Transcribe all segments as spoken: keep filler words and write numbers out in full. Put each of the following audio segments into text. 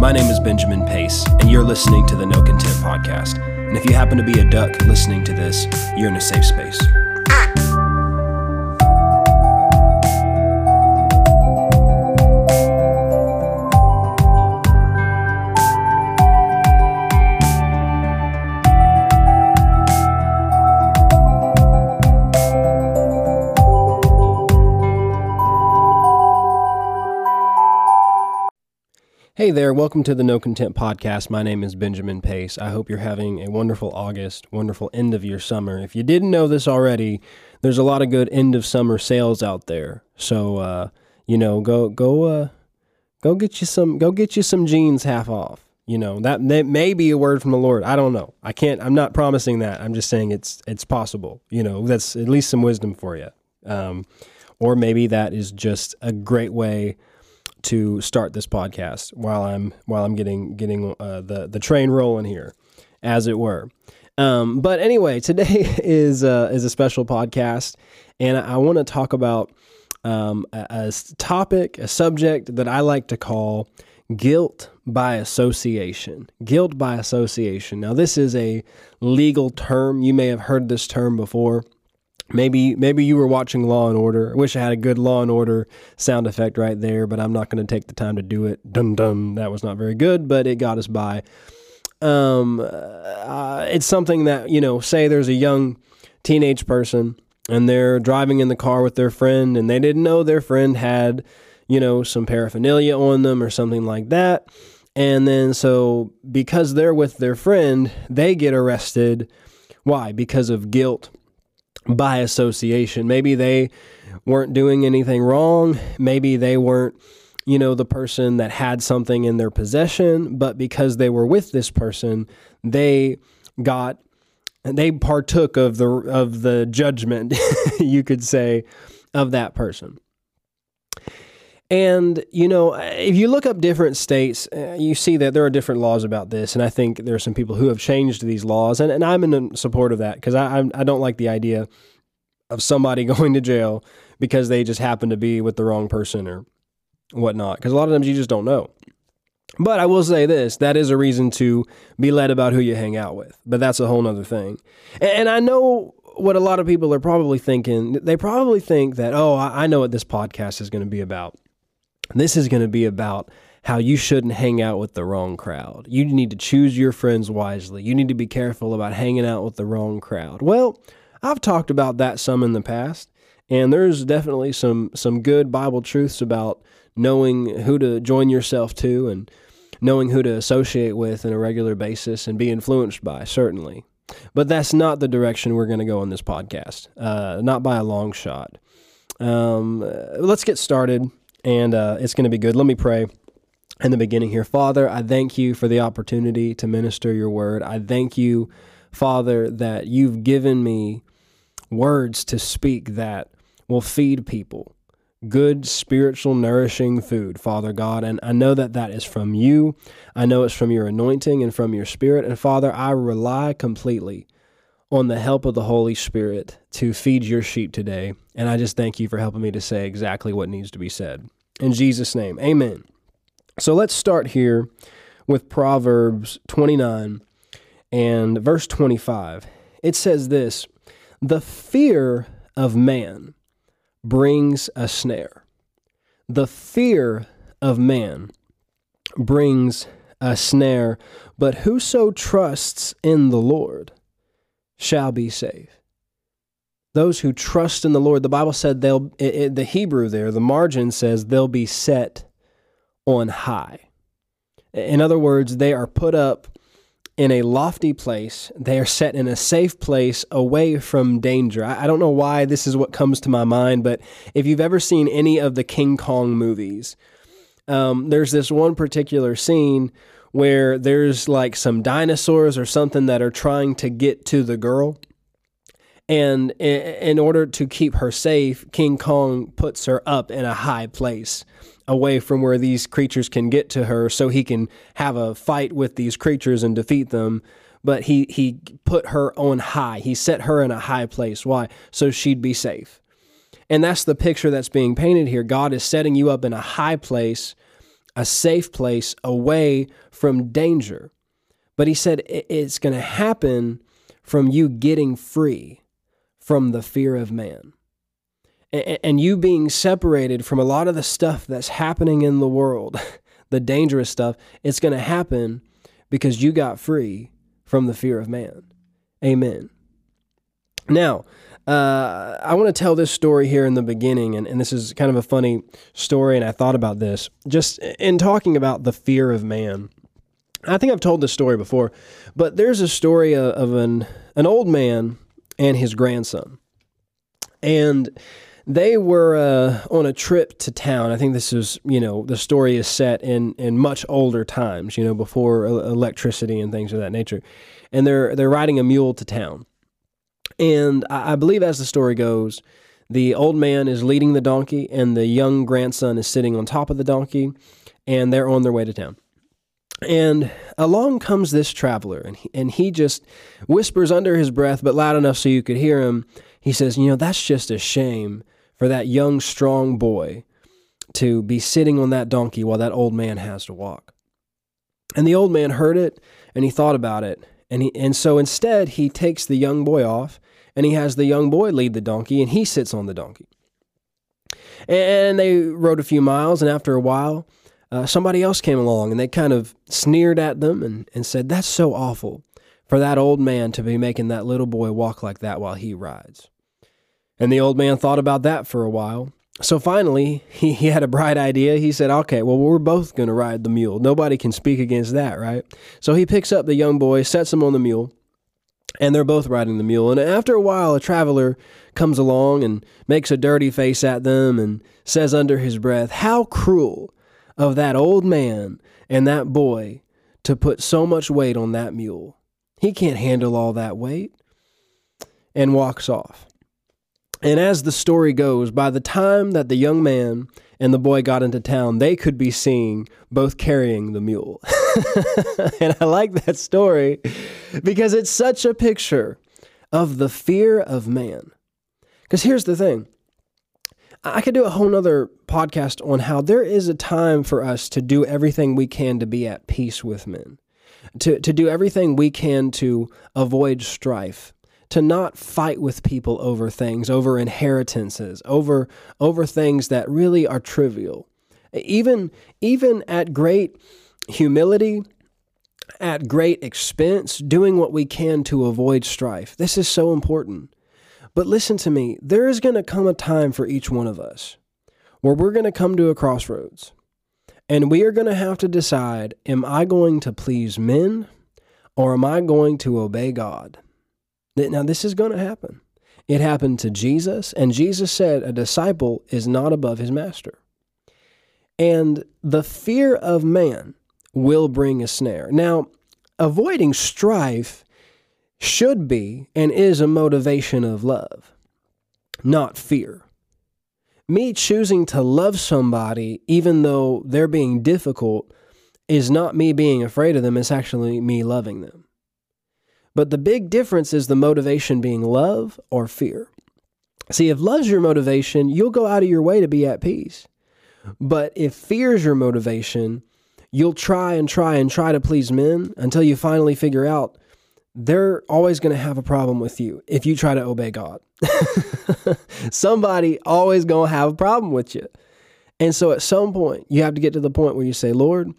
My name is Benjamin Pace, and you're listening to the No Content Podcast. And if you happen to be a duck listening to this, you're in a safe space. Hey there, welcome to the No Content Podcast. My name is Benjamin Pace. I hope you're having a wonderful August, wonderful end of your summer. If you didn't know this already, there's a lot of good end of summer sales out there. So, uh, you know, go go uh, go get you some go get you some jeans half off. You know, that, that may be a word from the Lord. I don't know. I can't I'm not promising that. I'm just saying it's it's possible. You know, that's at least some wisdom for you. Um, or maybe that is just a great way to start this podcast while I'm while I'm getting getting uh, the the train rolling here, as it were. Um, but anyway, today is uh, is a special podcast, and I, I want to talk about um, a, a topic, a subject that I like to call guilt by association. Guilt by association. Now, this is a legal term. You may have heard this term before. Maybe maybe you were watching Law and Order. I wish I had a good Law and Order sound effect right there, but I'm not going to take the time to do it. Dum dum. That was not very good, but it got us by. Um, uh, it's something that, you know, say there's a young teenage person and they're driving in the car with their friend and they didn't know their friend had, you know, some paraphernalia on them or something like that. And then so because they're with their friend, they get arrested. Why? Because of guilt by association. Maybe they weren't doing anything wrong. Maybe they weren't, you know, the person that had something in their possession, but because they were with this person, they got, they partook of the, of the judgment, you could say, of that person. And, you know, if you look up different states, you see that there are different laws about this. And I think there are some people who have changed these laws. And, and I'm in support of that because I, I don't like the idea of somebody going to jail because they just happen to be with the wrong person or whatnot. Because a lot of times you just don't know. But I will say this, that is a reason to be led about who you hang out with. But that's a whole nother thing. And, and I know what a lot of people are probably thinking. They probably think that, oh, I, I know what this podcast is going to be about. This is going to be about how you shouldn't hang out with the wrong crowd. You need to choose your friends wisely. You need to be careful about hanging out with the wrong crowd. Well, I've talked about that some in the past, and there's definitely some some good Bible truths about knowing who to join yourself to and knowing who to associate with on a regular basis and be influenced by, certainly. But that's not the direction we're going to go on this podcast, uh, not by a long shot. Um, let's get started. And uh, it's going to be good. Let me pray in the beginning here. Father, I thank you for the opportunity to minister your word. I thank you, Father, that you've given me words to speak that will feed people good, spiritual, nourishing food, Father God. And I know that that is from you. I know it's from your anointing and from your spirit. And Father, I rely completely on the help of the Holy Spirit to feed your sheep today. And I just thank you for helping me to say exactly what needs to be said. In Jesus' name, amen. So let's start here with Proverbs twenty-nine and verse twenty-five. It says this, "The fear of man brings a snare." The fear of man brings a snare, but whoso trusts in the Lord shall be saved. Those who trust in the Lord, the Bible said they'll, it, it, the Hebrew there, the margin says they'll be set on high. In other words, they are put up in a lofty place. They are set in a safe place away from danger. I, I don't know why this is what comes to my mind, but if you've ever seen any of the King Kong movies, um, there's this one particular scene where there's like some dinosaurs or something that are trying to get to the girl. And in order to keep her safe, King Kong puts her up in a high place away from where these creatures can get to her so he can have a fight with these creatures and defeat them. But he, he put her on high. He set her in a high place. Why? So she'd be safe. And that's the picture that's being painted here. God is setting you up in a high place a safe place away from danger. But he said it's going to happen from you getting free from the fear of man. And you being separated from a lot of the stuff that's happening in the world, the dangerous stuff, it's going to happen because you got free from the fear of man. Amen. Now, uh, I want to tell this story here in the beginning, and, and this is kind of a funny story, and I thought about this. Just in talking about the fear of man, I think I've told this story before, but there's a story of, of an, an old man and his grandson. And they were uh, on a trip to town. I think this is, you know, the story is set in, in much older times, you know, before electricity and things of that nature. And they're they're riding a mule to town. And I, I believe as the story goes, the old man is leading the donkey and the young grandson is sitting on top of the donkey, and they're on their way to town. And along comes this traveler, and he, and he just whispers under his breath, but loud enough so you could hear him. He says, you know, that's just a shame for that young, strong boy to be sitting on that donkey while that old man has to walk. And the old man heard it, and he thought about it. And he, and so instead, he takes the young boy off, and he has the young boy lead the donkey, and he sits on the donkey. And they rode a few miles, and after a while, uh, somebody else came along, and they kind of sneered at them and, and said, that's so awful for that old man to be making that little boy walk like that while he rides. And the old man thought about that for a while. So finally, he, he had a bright idea. He said, okay, well, we're both going to ride the mule. Nobody can speak against that, right? So he picks up the young boy, sets him on the mule, and they're both riding the mule. And after a while, a traveler comes along and makes a dirty face at them and says under his breath, how cruel of that old man and that boy to put so much weight on that mule. He can't handle all that weight, and walks off. And as the story goes, by the time that the young man and the boy got into town, they could be seen both carrying the mule. And I like that story because it's such a picture of the fear of man. Because here's the thing. I could do a whole nother podcast on how there is a time for us to do everything we can to be at peace with men. To to do everything we can to avoid strife, to not fight with people over things, over inheritances, over over things that really are trivial. Even even at great humility, at great expense, doing what we can to avoid strife. This is so important. But listen to me, there is going to come a time for each one of us where we're going to come to a crossroads. And we are going to have to decide, am I going to please men or am I going to obey God? Now, this is going to happen. It happened to Jesus, and Jesus said a disciple is not above his master. And the fear of man will bring a snare. Now, avoiding strife should be and is a motivation of love, not fear. Me choosing to love somebody, even though they're being difficult, is not me being afraid of them. It's actually me loving them. But the big difference is the motivation being love or fear. See, if love's your motivation, you'll go out of your way to be at peace. But if fear's your motivation, you'll try and try and try to please men until you finally figure out they're always going to have a problem with you if you try to obey God. Somebody always going to have a problem with you. And so at some point, you have to get to the point where you say, Lord,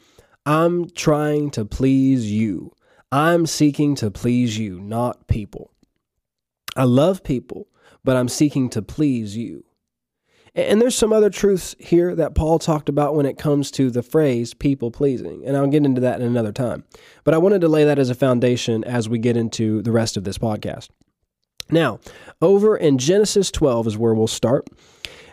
I'm trying to please you. I'm seeking to please you, not people. I love people, but I'm seeking to please you. And there's some other truths here that Paul talked about when it comes to the phrase people pleasing. And I'll get into that in another time. But I wanted to lay that as a foundation as we get into the rest of this podcast. Now, over in Genesis twelve is where we'll start.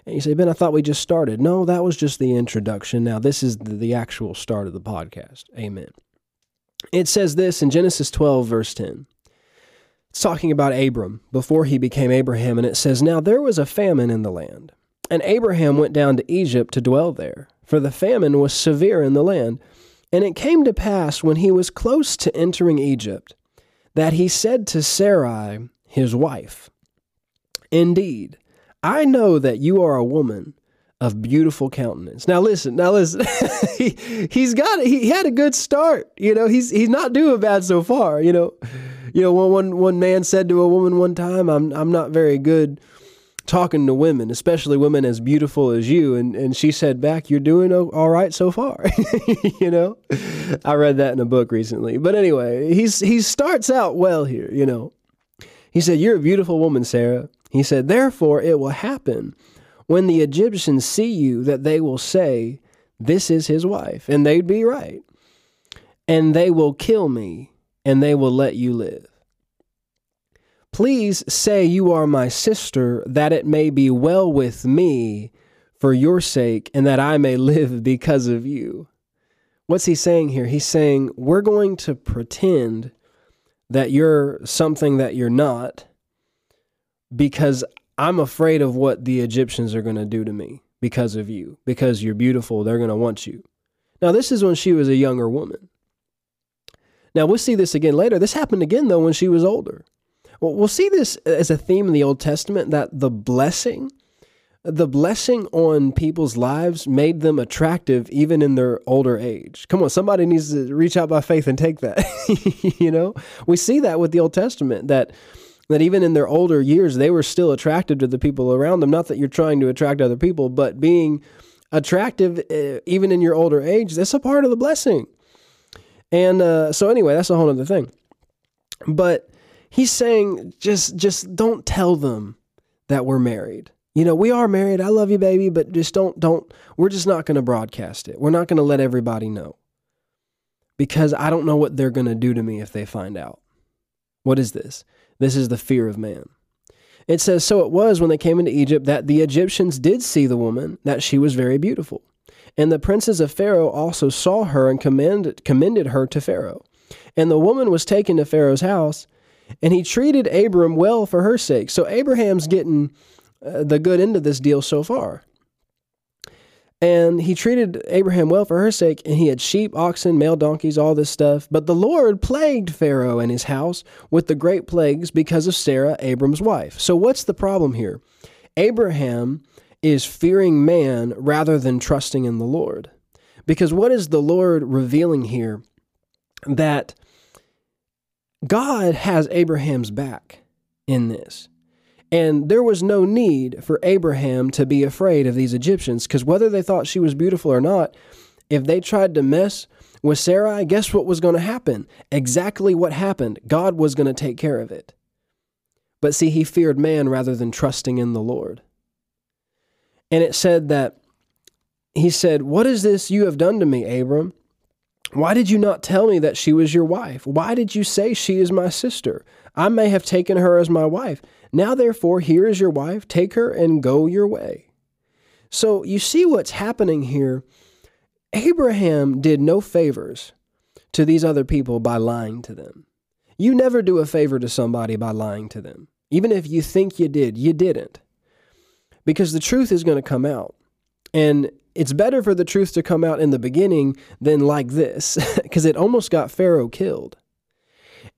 And you say, Ben, I thought we just started. No, that was just the introduction. Now, this is the, the actual start of the podcast. Amen. It says this in Genesis twelve, verse ten. It's talking about Abram before he became Abraham. And it says, now there was a famine in the land. And Abraham went down to Egypt to dwell there, for the famine was severe in the land. And it came to pass when he was close to entering Egypt, that he said to Sarai, his wife, indeed, I know that you are a woman of beautiful countenance. Now listen, now listen, he, he's got, he had a good start. You know, he's, he's not doing bad so far. You know, you know, one, one, one man said to a woman one time, I'm, I'm not very good talking to women, especially women as beautiful as you. And, and she said back, you're doing all right so far. You know, I read that in a book recently, but anyway, he's, he starts out well here. You know, he said, you're a beautiful woman, Sarah. He said, therefore it will happen when the Egyptians see you, that they will say, this is his wife, and they'd be right. And they will kill me, and they will let you live. Please say you are my sister, that it may be well with me for your sake, and that I may live because of you. What's he saying here? He's saying, we're going to pretend that you're something that you're not, because I'm afraid of what the Egyptians are going to do to me because of you, because you're beautiful. They're going to want you. Now, this is when she was a younger woman. Now, we'll see this again later. This happened again, though, when she was older. Well, we'll see this as a theme in the Old Testament, that the blessing, the blessing on people's lives made them attractive even in their older age. Come on, somebody needs to reach out by faith and take that. You know, we see that with the Old Testament, that that even in their older years, they were still attracted to the people around them. Not that you're trying to attract other people, but being attractive, uh, even in your older age, that's a part of the blessing. And uh, so anyway, that's a whole other thing. But he's saying, just just don't tell them that we're married. You know, we are married. I love you, baby, but just don't, don't, we're just not going to broadcast it. We're not going to let everybody know, because I don't know what they're going to do to me if they find out. What is this? This is the fear of man. It says, so it was when they came into Egypt that the Egyptians did see the woman, that she was very beautiful. And the princes of Pharaoh also saw her and commended, commended her to Pharaoh. And the woman was taken to Pharaoh's house, and he treated Abram well for her sake. So Abraham's getting uh, the good end of this deal so far. And he treated Abraham well for her sake, and he had sheep, oxen, male donkeys, all this stuff. But the Lord plagued Pharaoh and his house with the great plagues because of Sarah, Abram's wife. So what's the problem here? Abraham is fearing man rather than trusting in the Lord. Because what is the Lord revealing here? That God has Abraham's back in this. And there was no need for Abraham to be afraid of these Egyptians, because whether they thought she was beautiful or not, if they tried to mess with Sarai, guess what was going to happen? Exactly what happened. God was going to take care of it. But see, he feared man rather than trusting in the Lord. And it said that, he said, what is this you have done to me, Abram? Why did you not tell me that she was your wife? Why did you say she is my sister? I may have taken her as my wife. Now, therefore, here is your wife. Take her and go your way. So you see what's happening here. Abraham did no favors to these other people by lying to them. You never do a favor to somebody by lying to them. Even if you think you did, you didn't. Because the truth is going to come out. And it's better for the truth to come out in the beginning than like this, because it almost got Pharaoh killed.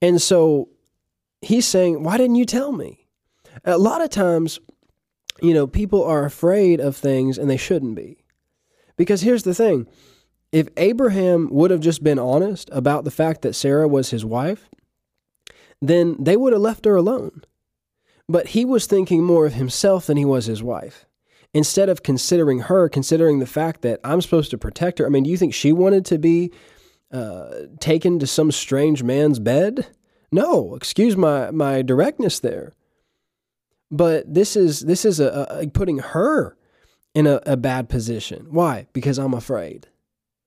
And so he's saying, why didn't you tell me? A lot of times, you know, people are afraid of things, and they shouldn't be. Because here's the thing. If Abraham would have just been honest about the fact that Sarah was his wife, then they would have left her alone. But he was thinking more of himself than he was his wife. Instead of considering her, considering the fact that I'm supposed to protect her. I mean, do you think she wanted to be uh, taken to some strange man's bed? No, excuse my, my directness there. But this is this is a, a putting her in a, a bad position. Why? Because I'm afraid.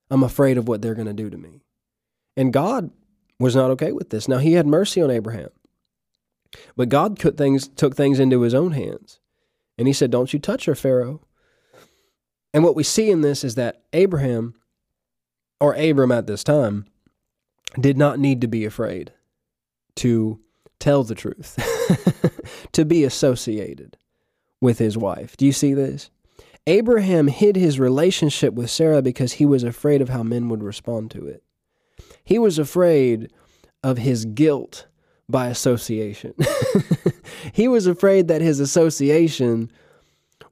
I'm afraid of what they're going to do to me. And God was not okay with this. Now, he had mercy on Abraham. But God took things, took things into his own hands. And he said, don't you touch her, Pharaoh. And what we see in this is that Abraham, or Abram at this time, did not need to be afraid to tell the truth, to be associated with his wife. Do you see this? Abraham hid his relationship with Sarah because he was afraid of how men would respond to it. He was afraid of his guilt by association. He was afraid that his association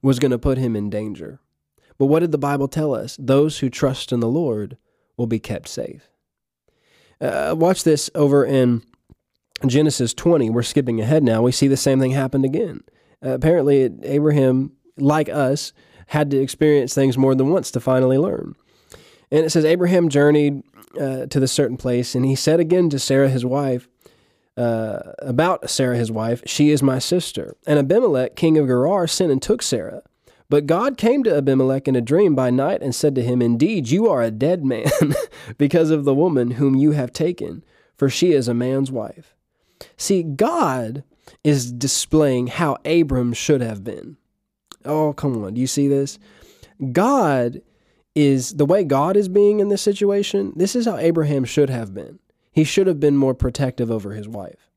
was going to put him in danger. But what did the Bible tell us? Those who trust in the Lord will be kept safe. Uh, watch this over in Genesis twenty. We're skipping ahead now. We see the same thing happened again. Uh, apparently, Abraham, like us, had to experience things more than once to finally learn. And it says, Abraham journeyed uh, to this certain place, and he said again to Sarah, his wife, uh, about Sarah, his wife, she is my sister. And Abimelech, king of Gerar, sent and took Sarah. But God came to Abimelech in a dream by night and said to him, indeed, you are a dead man because of the woman whom you have taken, for she is a man's wife. See, God is displaying how Abram should have been. Oh, come on. Do you see this? God is, the way God is being in this situation, this is how Abraham should have been. He should have been more protective over his wife.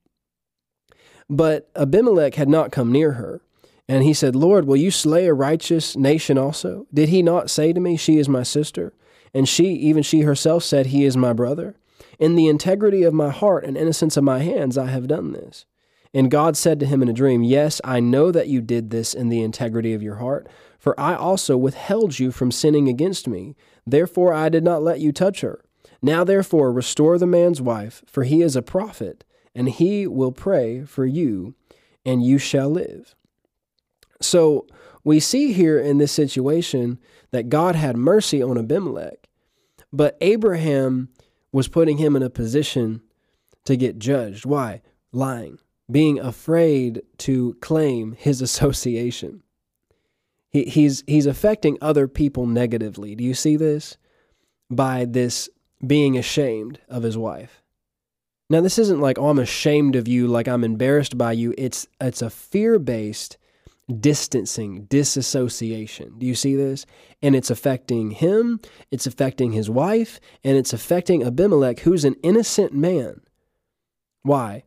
But Abimelech had not come near her. And he said, Lord, will you slay a righteous nation also? Did he not say to me, she is my sister? And she, even she herself said, he is my brother. In the integrity of my heart and innocence of my hands, I have done this. And God said to him in a dream, yes, I know that you did this in the integrity of your heart, for I also withheld you from sinning against me. Therefore, I did not let you touch her. Now, therefore, restore the man's wife, for he is a prophet, and he will pray for you, and you shall live. So we see here in this situation that God had mercy on Abimelech, but Abraham was putting him in a position to get judged. Why? Lying, being afraid to claim his association. He, he's, he's affecting other people negatively. Do you see this? By this being ashamed of his wife. Now, this isn't like, oh, I'm ashamed of you, like I'm embarrassed by you. It's, it's a fear-based distancing, disassociation. Do you see this? And it's affecting him, it's affecting his wife, and it's affecting Abimelech, who's an innocent man. Why?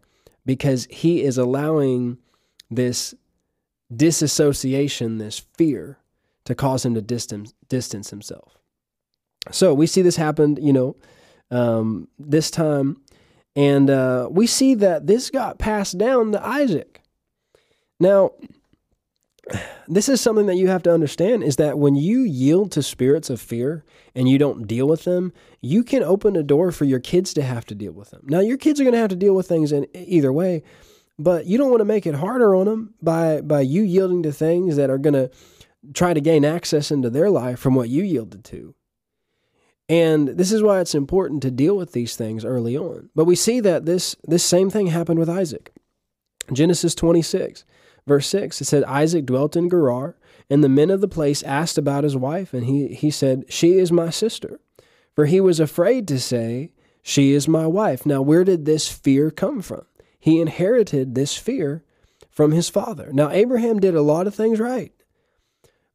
Because he is allowing this disassociation, this fear, to cause him to distance distance himself. So we see this happen, you know, um, this time, and uh, we see that this got passed down to Isaac. Now, this is something that you have to understand, is that when you yield to spirits of fear and you don't deal with them, you can open a door for your kids to have to deal with them. Now, your kids are going to have to deal with things in either way, but you don't want to make it harder on them by, by you yielding to things that are going to try to gain access into their life from what you yielded to. And this is why it's important to deal with these things early on. But we see that this, this same thing happened with Isaac. Genesis twenty-six. Verse six, it said, Isaac dwelt in Gerar, and the men of the place asked about his wife, and he, he said, she is my sister. For he was afraid to say, she is my wife. Now, where did this fear come from? He inherited this fear from his father. Now, Abraham did a lot of things right,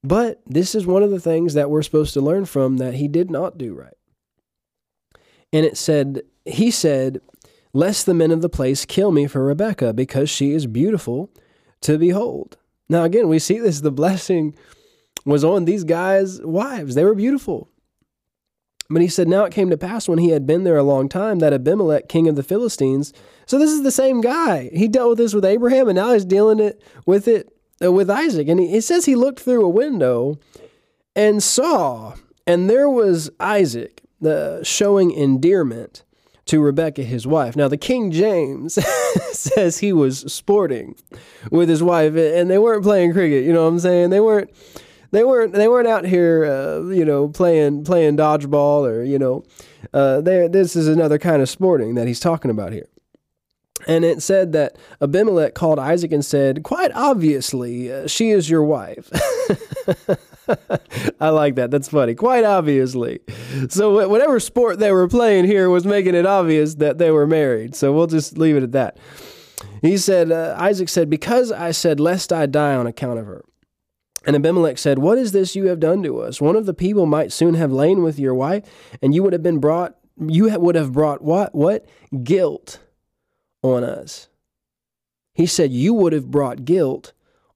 but this is one of the things that we're supposed to learn from that he did not do right. And it said, he said, lest the men of the place kill me for Rebekah, because she is beautiful to behold. Now, again, we see this, the blessing was on these guys' wives. They were beautiful. But he said, now it came to pass when he had been there a long time that Abimelech, king of the Philistines, so this is the same guy. He dealt with this with Abraham, and now he's dealing it with it uh, with Isaac. And he, it says he looked through a window and saw, and there was Isaac, the showing endearment to Rebekah, his wife. Now, the King James says he was sporting with his wife, and they weren't playing cricket. You know what I'm saying? They weren't, they weren't, they weren't out here, uh, you know, playing playing dodgeball or you know, uh, there. This is another kind of sporting that he's talking about here. And it said that Abimelech called Isaac and said, quite obviously, uh, she is your wife. I like that. That's funny. Quite obviously. So whatever sport they were playing here was making it obvious that they were married. So we'll just leave it at that. He said, uh, Isaac said, because I said, lest I die on account of her. And Abimelech said, what is this you have done to us? One of the people might soon have lain with your wife, and you would have been brought, you would have brought what? What? Guilt on us. He said, you would have brought guilt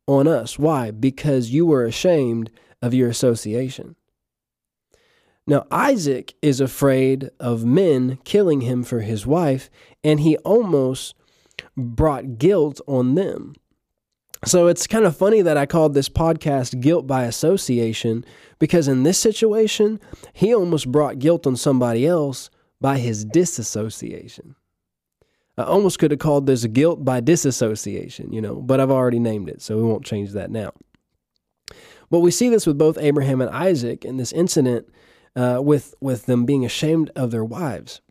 on us. Why? Because you were ashamed of your association. Now, Isaac is afraid of men killing him for his wife, and he almost brought guilt on them. So it's kind of funny that I called this podcast Guilt by Association, because in this situation, he almost brought guilt on somebody else by his disassociation. I almost could have called this guilt by disassociation, you know, but I've already named it, so we won't change that now. But we see this with both Abraham and Isaac in this incident uh, with, with them being ashamed of their wives.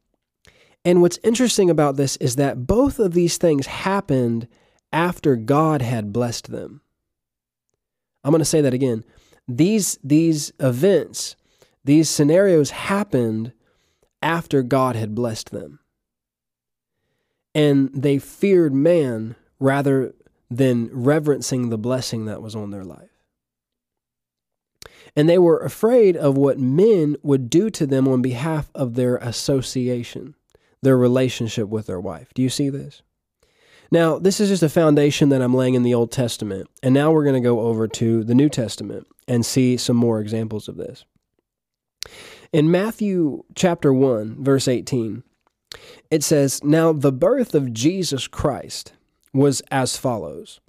And what's interesting about this is that both of these things happened after God had blessed them. I'm going to say that again. These, these events, these scenarios happened after God had blessed them. And they feared man rather than reverencing the blessing that was on their life. And they were afraid of what men would do to them on behalf of their association, their relationship with their wife. Do you see this? Now, this is just a foundation that I'm laying in the Old Testament. And now we're going to go over to the New Testament and see some more examples of this. In Matthew chapter one, verse eighteen, it says, "Now the birth of Jesus Christ was as follows.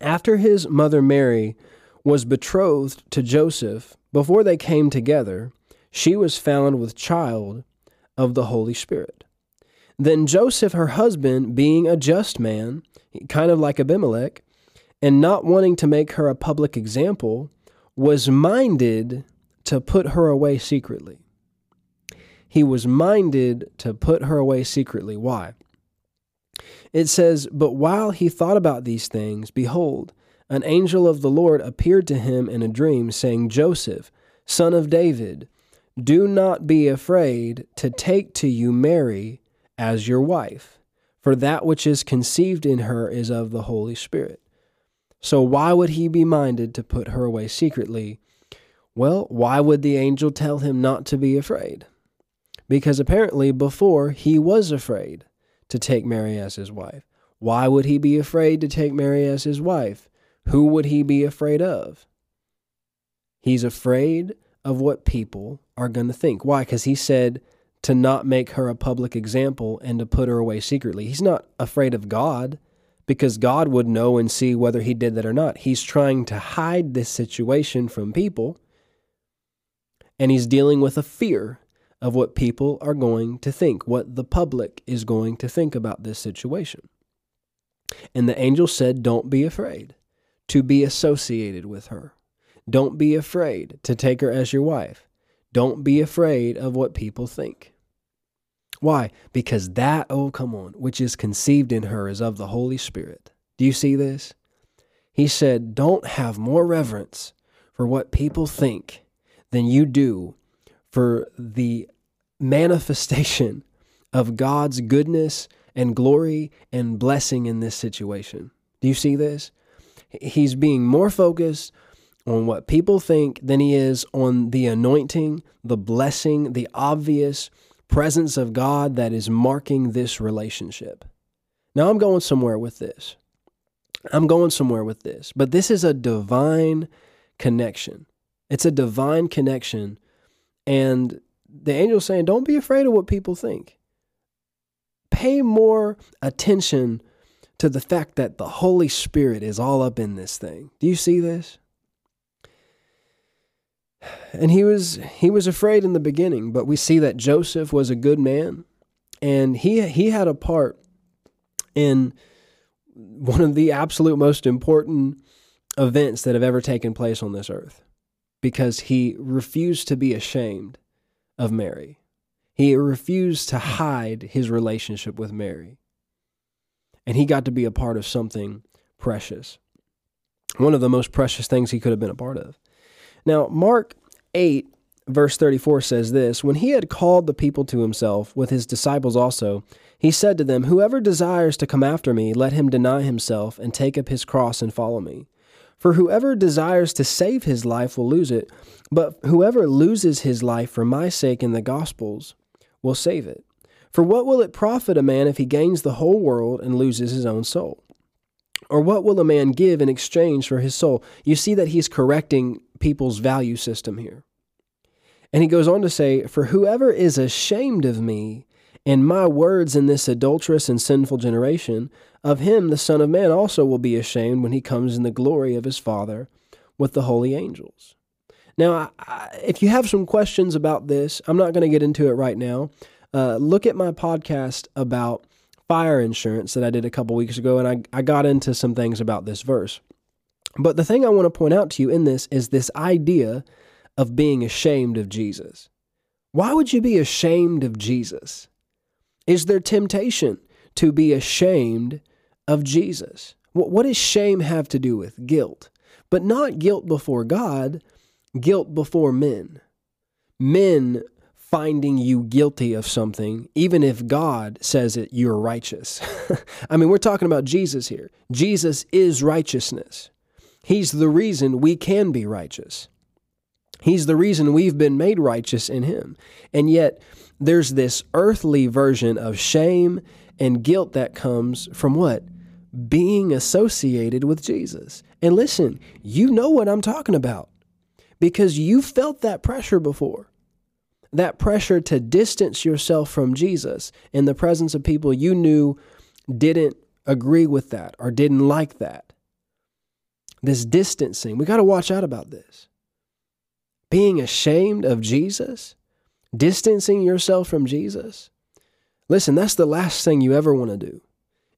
After his mother Mary was betrothed to Joseph, before they came together, she was found with child of the Holy Spirit. Then Joseph, her husband, being a just man," kind of like Abimelech, "and not wanting to make her a public example, was minded to put her away secretly." He was minded to put her away secretly. Why? It says, "But while he thought about these things, behold, an angel of the Lord appeared to him in a dream, saying, 'Joseph, son of David, do not be afraid to take to you Mary as your wife, for that which is conceived in her is of the Holy Spirit.'" So why would he be minded to put her away secretly? Well, why would the angel tell him not to be afraid? Because apparently before he was afraid to take Mary as his wife. Why would he be afraid to take Mary as his wife? Who would he be afraid of? He's afraid of what people are going to think. Why? Because he said to not make her a public example and to put her away secretly. He's not afraid of God, because God would know and see whether he did that or not. He's trying to hide this situation from people, and he's dealing with a fear of what people are going to think, what the public is going to think about this situation. And the angel said, don't be afraid to be associated with her. Don't be afraid to take her as your wife. Don't be afraid of what people think. Why? Because that, oh, come on, which is conceived in her is of the Holy Spirit. Do you see this? He said, don't have more reverence for what people think than you do for the manifestation of God's goodness and glory and blessing in this situation. Do you see this? He's being more focused on what people think than he is on the anointing, the blessing, the obvious presence of God that is marking this relationship. Now I'm going somewhere with this. I'm going somewhere with this, but this is a divine connection. It's a divine connection. And the angel's saying, don't be afraid of what people think. Pay more attention to the fact that the Holy Spirit is all up in this thing. Do you see this? And he was he was afraid in the beginning, but we see that Joseph was a good man, and he he had a part in one of the absolute most important events that have ever taken place on this earth, because he refused to be ashamed of Mary. He refused to hide his relationship with Mary. And he got to be a part of something precious. One of the most precious things he could have been a part of. Now, Mark eight, verse thirty-four says this, "When he had called the people to himself, with his disciples also, he said to them, 'Whoever desires to come after me, let him deny himself and take up his cross and follow me. For whoever desires to save his life will lose it, but whoever loses his life for my sake and the gospel's will save it. For what will it profit a man if he gains the whole world and loses his own soul? Or what will a man give in exchange for his soul?'" You see that he's correcting people's value system here. And he goes on to say, "For whoever is ashamed of me and my words in this adulterous and sinful generation, of him the Son of Man also will be ashamed when he comes in the glory of his Father with the holy angels." Now, I, I, if you have some questions about this, I'm not going to get into it right now. Uh, look at my podcast about fire insurance that I did a couple weeks ago, and I, I got into some things about this verse. But the thing I want to point out to you in this is this idea of being ashamed of Jesus. Why would you be ashamed of Jesus? Is there temptation to be ashamed of Jesus? What, what does shame have to do with guilt? But not guilt before God, guilt before men. Men finding you guilty of something, even if God says it, you're righteous. I mean, we're talking about Jesus here. Jesus is righteousness. He's the reason we can be righteous. He's the reason we've been made righteous in him. And yet there's this earthly version of shame and guilt that comes from what? Being associated with Jesus. And listen, you know what I'm talking about because you felt that pressure before. That pressure to distance yourself from Jesus in the presence of people you knew didn't agree with that or didn't like that. This distancing, we got to watch out about this. Being ashamed of Jesus, distancing yourself from Jesus. Listen, that's the last thing you ever want to do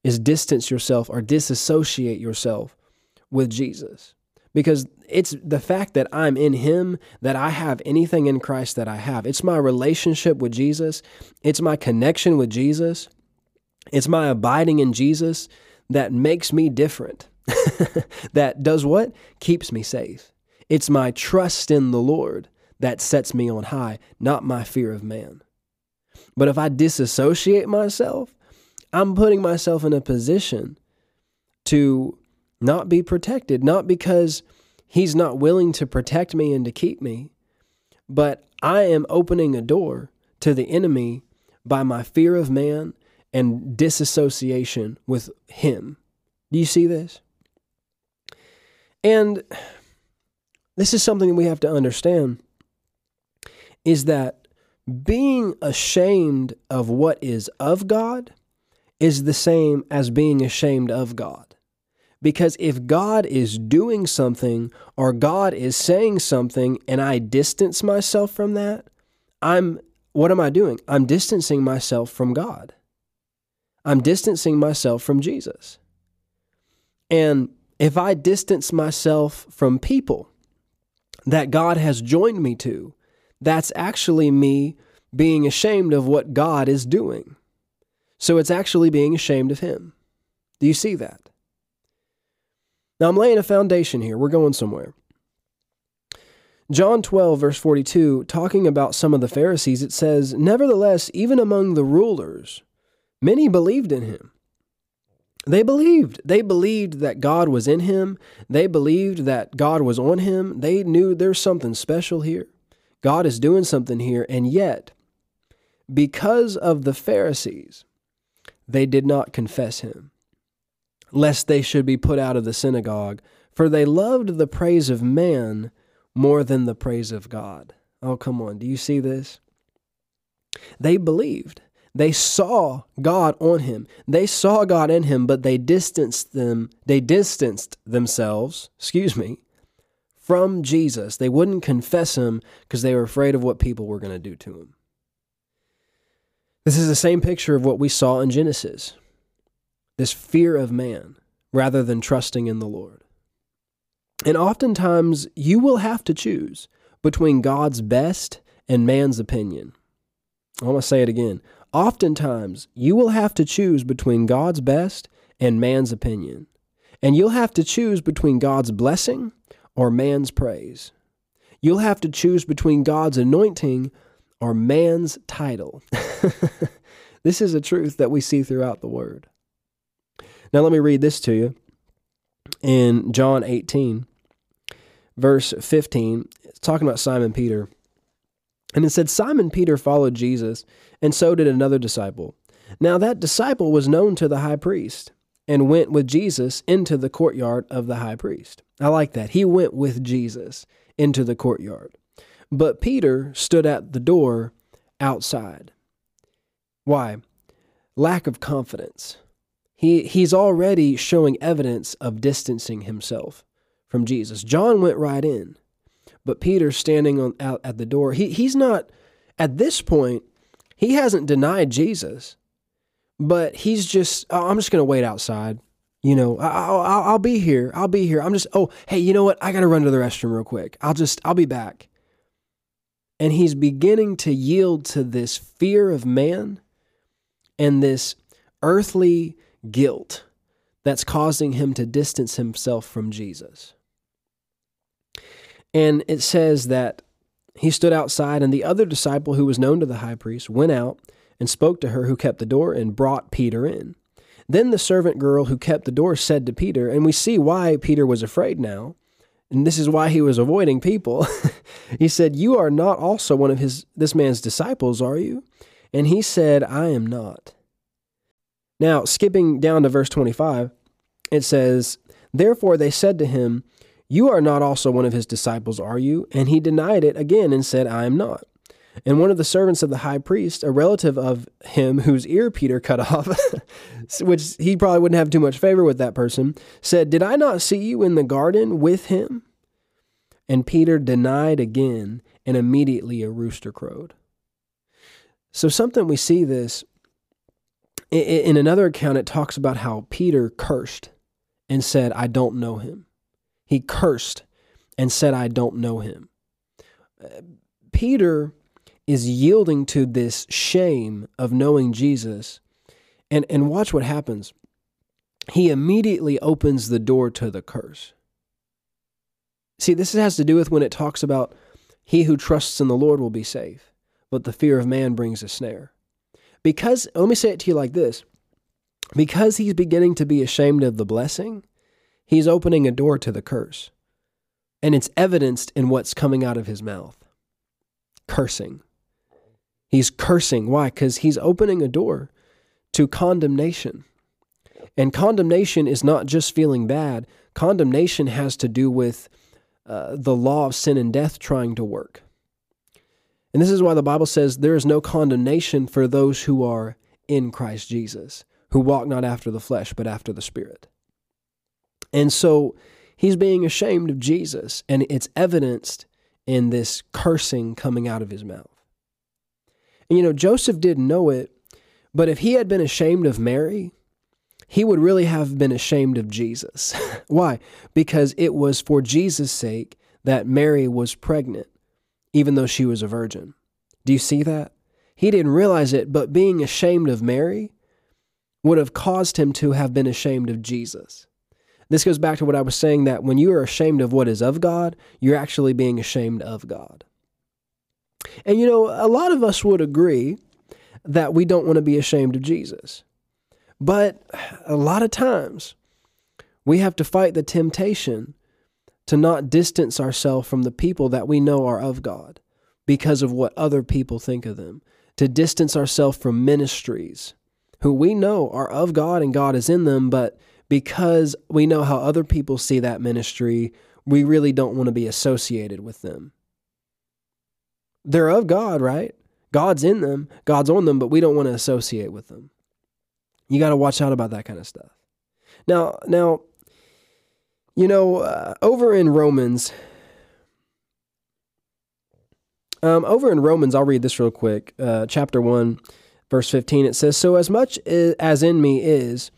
is distance yourself or disassociate yourself with Jesus. Because it's the fact that I'm in him, that I have anything in Christ that I have. It's my relationship with Jesus. It's my connection with Jesus. It's my abiding in Jesus that makes me different. That does what? Keeps me safe. It's my trust in the Lord that sets me on high, not my fear of man. But if I disassociate myself, I'm putting myself in a position to not be protected, not because he's not willing to protect me and to keep me, but I am opening a door to the enemy by my fear of man and disassociation with him. Do you see this? And this is something we have to understand, is that being ashamed of what is of God is the same as being ashamed of God. Because if God is doing something or God is saying something and I distance myself from that, I'm, what am I doing? I'm distancing myself from God. I'm distancing myself from Jesus. And if I distance myself from people that God has joined me to, that's actually me being ashamed of what God is doing. So it's actually being ashamed of him. Do you see that? Now I'm laying a foundation here. We're going somewhere. John twelve, verse forty-two, talking about some of the Pharisees, it says, "Nevertheless, even among the rulers, many believed in him." They believed. They believed that God was in him. They believed that God was on him. They knew there's something special here. God is doing something here. And yet, because of the Pharisees, they did not confess him, lest they should be put out of the synagogue, for they loved the praise of man more than the praise of God. Oh, come on. Do you see this? They believed. They saw God on him. They saw God in him, but they distanced them. They distanced themselves, excuse me, from Jesus. They wouldn't confess him because they were afraid of what people were going to do to him. This is the same picture of what we saw in Genesis. This fear of man rather than trusting in the Lord. And oftentimes you will have to choose between God's best and man's opinion. I'm going to say it again. Oftentimes, you will have to choose between God's best and man's opinion. And you'll have to choose between God's blessing or man's praise. You'll have to choose between God's anointing or man's title. This is a truth that we see throughout the Word. Now let me read this to you. In John eighteen, verse fifteen, it's talking about Simon Peter. And it said, "Simon Peter followed Jesus, and so did another disciple. Now that disciple was known to the high priest and went with Jesus into the courtyard of the high priest." I like that. He went with Jesus into the courtyard. "But Peter stood at the door outside. Why? Lack of confidence. He, he's already showing evidence of distancing himself from Jesus. John went right in, but Peter's standing on, out at the door. He, he's not, at this point, he hasn't denied Jesus, but he's just, oh, I'm just going to wait outside. You know, I'll, I'll, I'll be here. I'll be here. I'm just, oh, hey, you know what? I got to run to the restroom real quick. I'll just, I'll be back. And he's beginning to yield to this fear of man and this earthly guilt that's causing him to distance himself from Jesus. And it says that he stood outside, and the other disciple who was known to the high priest went out and spoke to her who kept the door and brought Peter in. Then the servant girl who kept the door said to Peter, and we see why Peter was afraid now, and this is why he was avoiding people. He said, "You are not also one of his this man's disciples, are you?" And he said, "I am not." Now, skipping down to verse twenty-five, it says, "Therefore they said to him, you are not also one of his disciples, are you?" And he denied it again and said, "I am not." And one of the servants of the high priest, a relative of him whose ear Peter cut off, which he probably wouldn't have too much favor with that person, said, "Did I not see you in the garden with him?" And Peter denied again, and immediately a rooster crowed. So something we see this, in another account it talks about how Peter cursed and said, "I don't know him." He cursed and said, "I don't know him." Peter is yielding to this shame of knowing Jesus. And, and watch what happens. He immediately opens the door to the curse. See, this has to do with when it talks about he who trusts in the Lord will be safe, but the fear of man brings a snare. Because, let me say it to you like this, because he's beginning to be ashamed of the blessing, he's opening a door to the curse. And it's evidenced in what's coming out of his mouth. Cursing. He's cursing. Why? Because he's opening a door to condemnation. And condemnation is not just feeling bad. Condemnation has to do with uh, the law of sin and death trying to work. And this is why the Bible says there is no condemnation for those who are in Christ Jesus, who walk not after the flesh, but after the Spirit. And so he's being ashamed of Jesus, and it's evidenced in this cursing coming out of his mouth. And you know, Joseph didn't know it, but if he had been ashamed of Mary, he would really have been ashamed of Jesus. Why? Because it was for Jesus' sake that Mary was pregnant, even though she was a virgin. Do you see that? He didn't realize it, but being ashamed of Mary would have caused him to have been ashamed of Jesus. This goes back to what I was saying, that when you are ashamed of what is of God, you're actually being ashamed of God. And you know, a lot of us would agree that we don't want to be ashamed of Jesus. But a lot of times, we have to fight the temptation to not distance ourselves from the people that we know are of God because of what other people think of them, to distance ourselves from ministries who we know are of God and God is in them, but because we know how other people see that ministry, we really don't want to be associated with them. They're of God, right? God's in them, God's on them, but we don't want to associate with them. You got to watch out about that kind of stuff. Now, now, you know, uh, over in Romans, um, over in Romans, I'll read this real quick. Uh, chapter one, verse fifteen, it says, "So as much as in me is,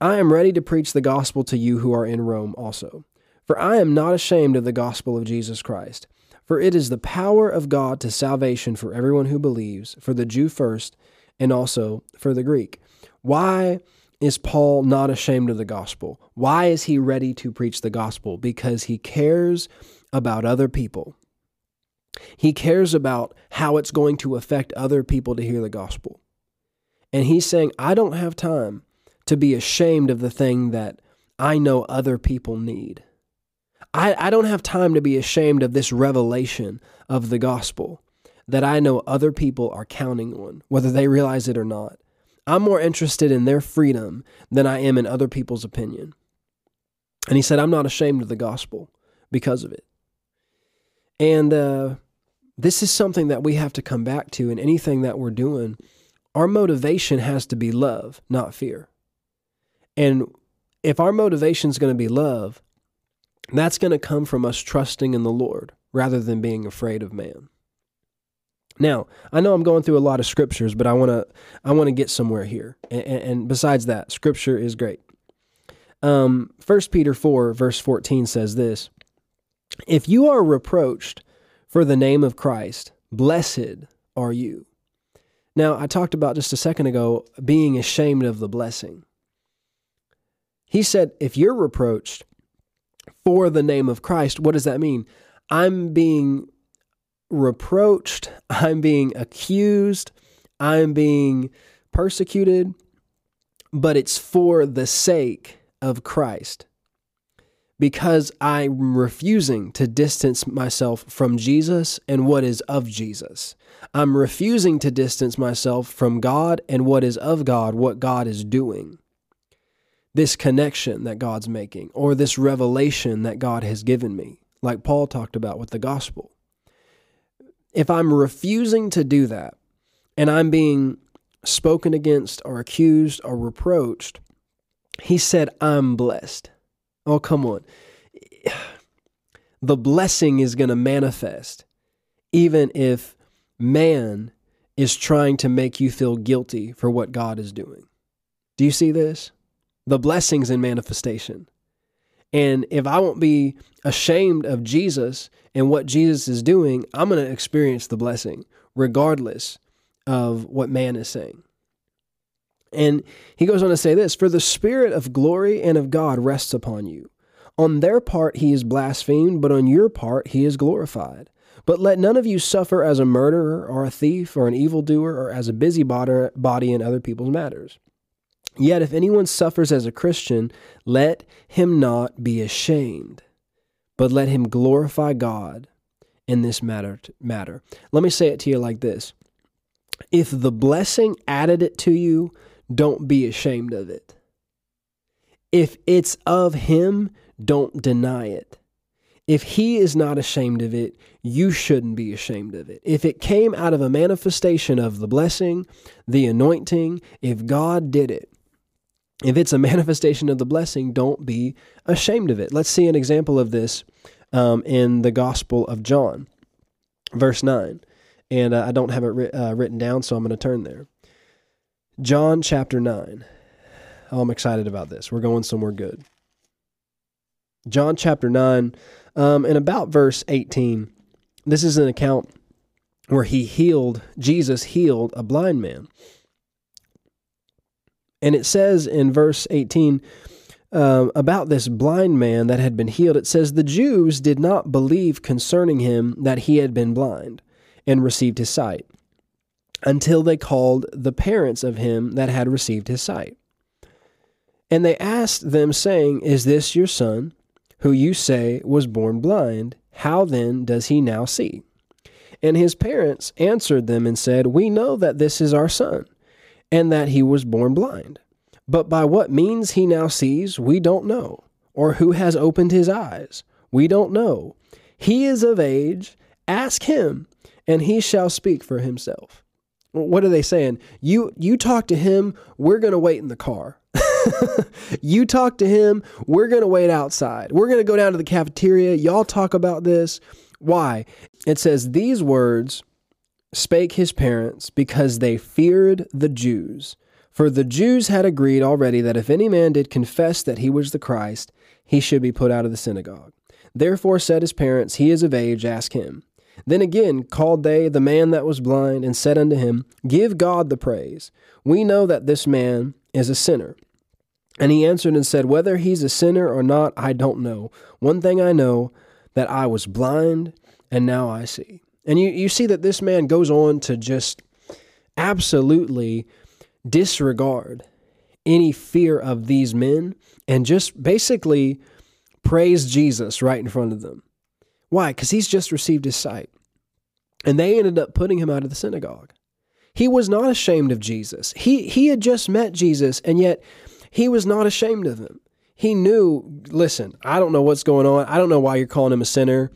I am ready to preach the gospel to you who are in Rome also. For I am not ashamed of the gospel of Jesus Christ. For it is the power of God to salvation for everyone who believes, for the Jew first, and also for the Greek." Why is Paul not ashamed of the gospel? Why is he ready to preach the gospel? Because he cares about other people. He cares about how it's going to affect other people to hear the gospel. And he's saying, I don't have time to be ashamed of the thing that I know other people need. I, I don't have time to be ashamed of this revelation of the gospel that I know other people are counting on, whether they realize it or not. I'm more interested in their freedom than I am in other people's opinion. And he said, I'm not ashamed of the gospel because of it. And uh, this is something that we have to come back to in anything that we're doing our motivation has to be love, not fear. And if our motivation is going to be love, that's going to come from us trusting in the Lord rather than being afraid of man. Now, I know I'm going through a lot of scriptures, but I want to I want to get somewhere here. And, and besides that, scripture is great. Um, First Peter four, verse fourteen says this, "If you are reproached for the name of Christ, blessed are you." Now, I talked about just a second ago being ashamed of the blessing. He said, if you're reproached for the name of Christ, what does that mean? I'm being reproached, I'm being accused, I'm being persecuted, but it's for the sake of Christ, because I'm refusing to distance myself from Jesus and what is of Jesus. I'm refusing to distance myself from God and what is of God, what God is doing, this connection that God's making, or this revelation that God has given me, like Paul talked about with the gospel. If I'm refusing to do that, and I'm being spoken against or accused or reproached, he said, I'm blessed. Oh, come on. The blessing is going to manifest, even if man is trying to make you feel guilty for what God is doing. Do you see this? The blessing's in manifestation. And if I won't be ashamed of Jesus and what Jesus is doing, I'm going to experience the blessing regardless of what man is saying. And he goes on to say this, "For the spirit of glory and of God rests upon you. On their part he is blasphemed, but on your part he is glorified. But let none of you suffer as a murderer or a thief or an evildoer or as a busybody in other people's matters. Yet if anyone suffers as a Christian, let him not be ashamed, but let him glorify God in this matter. matter. Let me say it to you like this. If the blessing added it to you, don't be ashamed of it. If it's of him, don't deny it. If he is not ashamed of it, you shouldn't be ashamed of it. If it came out of a manifestation of the blessing, the anointing, if God did it, if it's a manifestation of the blessing, don't be ashamed of it. Let's see an example of this um, in the Gospel of John, verse nine. And uh, I don't have it ri- uh, written down, so I'm going to turn there. John chapter nine. Oh, I'm excited about this. We're going somewhere good. John chapter nine, um, and about verse eighteen. This is an account where he healed, Jesus healed a blind man. And it says in verse eighteen uh, about this blind man that had been healed, it says, "The Jews did not believe concerning him that he had been blind and received his sight, until they called the parents of him that had received his sight. And they asked them, saying, Is this your son, who you say was born blind? How then does he now see? And his parents answered them and said, We know that this is our son, and that he was born blind. But by what means he now sees, we don't know. Or who has opened his eyes, we don't know. He is of age, ask him, and he shall speak for himself." What are they saying? You you talk to him, we're going to wait in the car. You talk to him, we're going to wait outside. We're going to go down to the cafeteria. Y'all talk about this. Why? It says, "These words spake his parents because they feared the Jews. For the Jews had agreed already that if any man did confess that he was the Christ, he should be put out of the synagogue. Therefore said his parents, He is of age, ask him. Then again called they the man that was blind and said unto him, Give God the praise. We know that this man is a sinner. And he answered and said, Whether he's a sinner or not, I don't know. One thing I know, that I was blind and now I see." And you, you see that this man goes on to just absolutely disregard any fear of these men and just basically praise Jesus right in front of them. Why? Because he's just received his sight. And they ended up putting him out of the synagogue. He was not ashamed of Jesus. He, he had just met Jesus, and yet he was not ashamed of him. He knew, listen, I don't know what's going on. I don't know why you're calling him a sinner.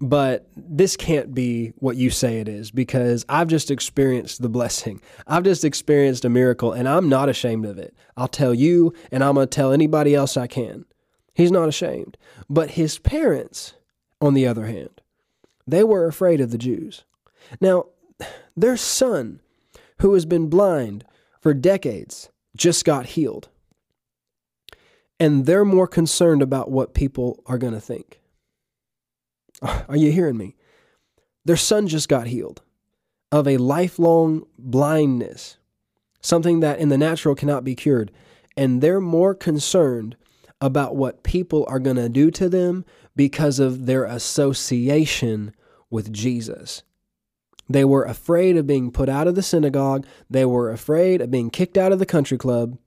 but this can't be what you say it is, because I've just experienced the blessing. I've just experienced a miracle, and I'm not ashamed of it. I'll tell you, and I'm going to tell anybody else I can. He's not ashamed. But his parents, on the other hand, they were afraid of the Jews. Now, their son, who has been blind for decades, just got healed. And they're more concerned about what people are going to think. Are you hearing me? Their son just got healed of a lifelong blindness, something that in the natural cannot be cured. And they're more concerned about what people are going to do to them because of their association with Jesus. They were afraid of being put out of the synagogue. They were afraid of being kicked out of the country club,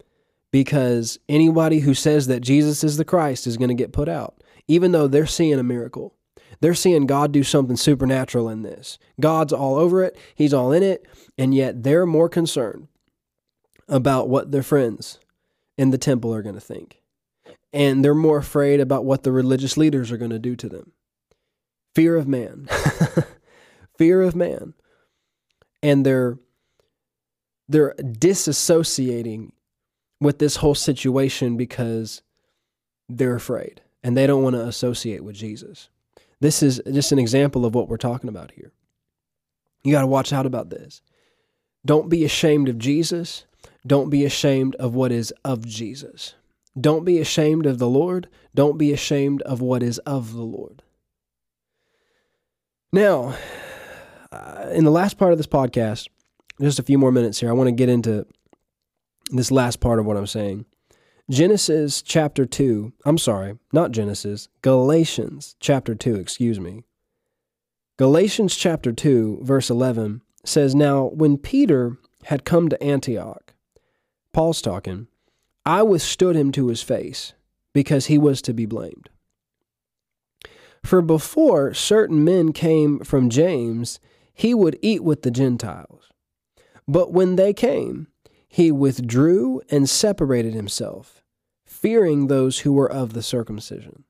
because anybody who says that Jesus is the Christ is going to get put out, even though they're seeing a miracle. They're seeing God do something supernatural in this. God's all over it. He's all in it. And yet they're more concerned about what their friends in the temple are going to think. And they're more afraid about what the religious leaders are going to do to them. Fear of man. Fear of man. And they're, they're disassociating with this whole situation because they're afraid. And they don't want to associate with Jesus. This is just an example of what we're talking about here. You got to watch out about this. Don't be ashamed of Jesus. Don't be ashamed of what is of Jesus. Don't be ashamed of the Lord. Don't be ashamed of what is of the Lord. Now, uh, in the last part of this podcast, just a few more minutes here, I want to get into this last part of what I'm saying. Genesis chapter two, I'm sorry, not Genesis, Galatians chapter two, excuse me. Galatians chapter two, verse eleven says, "Now when Peter had come to Antioch," Paul's talking, "I withstood him to his face, because he was to be blamed. For before certain men came from James, he would eat with the Gentiles. But when they came, he withdrew and separated himself, fearing those who were of the circumcision."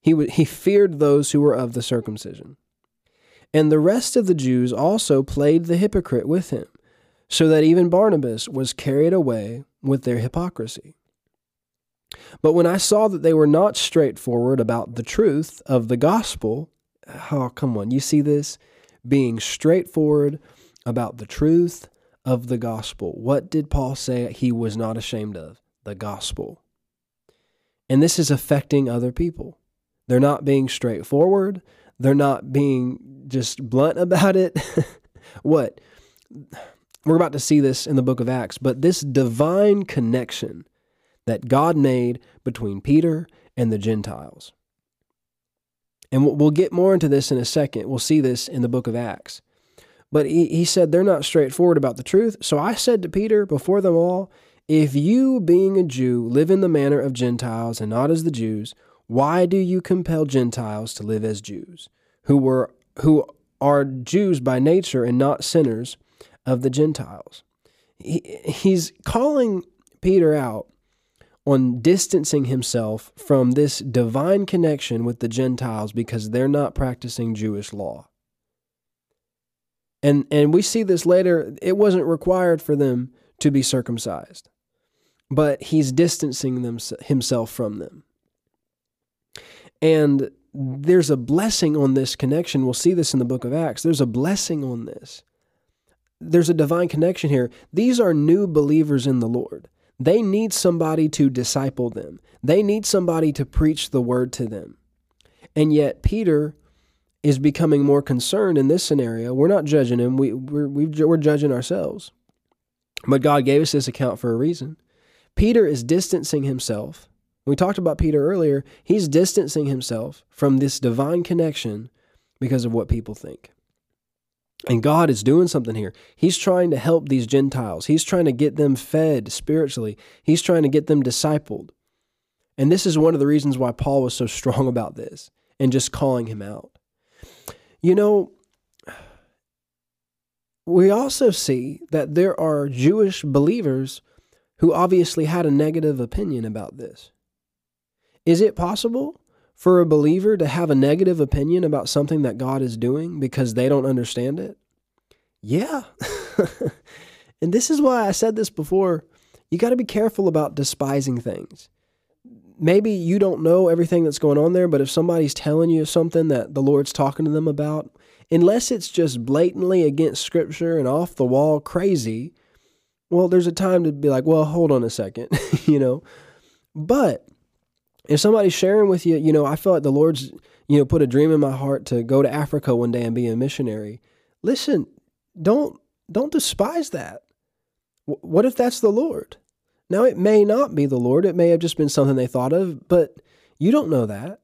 He w- he feared those who were of the circumcision. "And the rest of the Jews also played the hypocrite with him, so that even Barnabas was carried away with their hypocrisy. But when I saw that they were not straightforward about the truth of the gospel," oh, come on, you see this? Being straightforward about the truth of the gospel. What did Paul say he was not ashamed of? The gospel. And this is affecting other people. They're not being straightforward. They're not being just blunt about it. What? We're about to see this in the book of Acts, but this divine connection that God made between Peter and the Gentiles. And we'll get more into this in a second. We'll see this in the book of Acts. But he, he said, they're not straightforward about the truth. "So I said to Peter before them all, if you, being a Jew, live in the manner of Gentiles and not as the Jews, why do you compel Gentiles to live as Jews, who were who are Jews by nature and not sinners of the Gentiles?" He, he's calling Peter out on distancing himself from this divine connection with the Gentiles because they're not practicing Jewish law. And and we see this later. It wasn't required for them to be circumcised. But he's distancing them, himself from them. And there's a blessing on this connection. We'll see this in the book of Acts. There's a blessing on this. There's a divine connection here. These are new believers in the Lord. They need somebody to disciple them. They need somebody to preach the word to them. And yet Peter is becoming more concerned in this scenario. We're not judging him. We, we're, we're judging ourselves. But God gave us this account for a reason. Peter is distancing himself. We talked about Peter earlier. He's distancing himself from this divine connection because of what people think. And God is doing something here. He's trying to help these Gentiles. He's trying to get them fed spiritually. He's trying to get them discipled. And this is one of the reasons why Paul was so strong about this and just calling him out. You know, we also see that there are Jewish believers who obviously had a negative opinion about this. Is it possible For a believer to have a negative opinion about something that God is doing because they don't understand it? Yeah. And this is why I said this before. You got to be careful about despising things. Maybe you don't know everything that's going on there, but if somebody's telling you something that the Lord's talking to them about, unless it's just blatantly against Scripture and off the wall crazy, well, there's a time to be like, well, hold on a second, you know. But if somebody's sharing with you, you know, I feel like the Lord's, you know, put a dream in my heart to go to Africa one day and be a missionary. Listen, don't don't despise that. W- what if that's the Lord? Now, it may not be the Lord. It may have just been something they thought of, but you don't know that.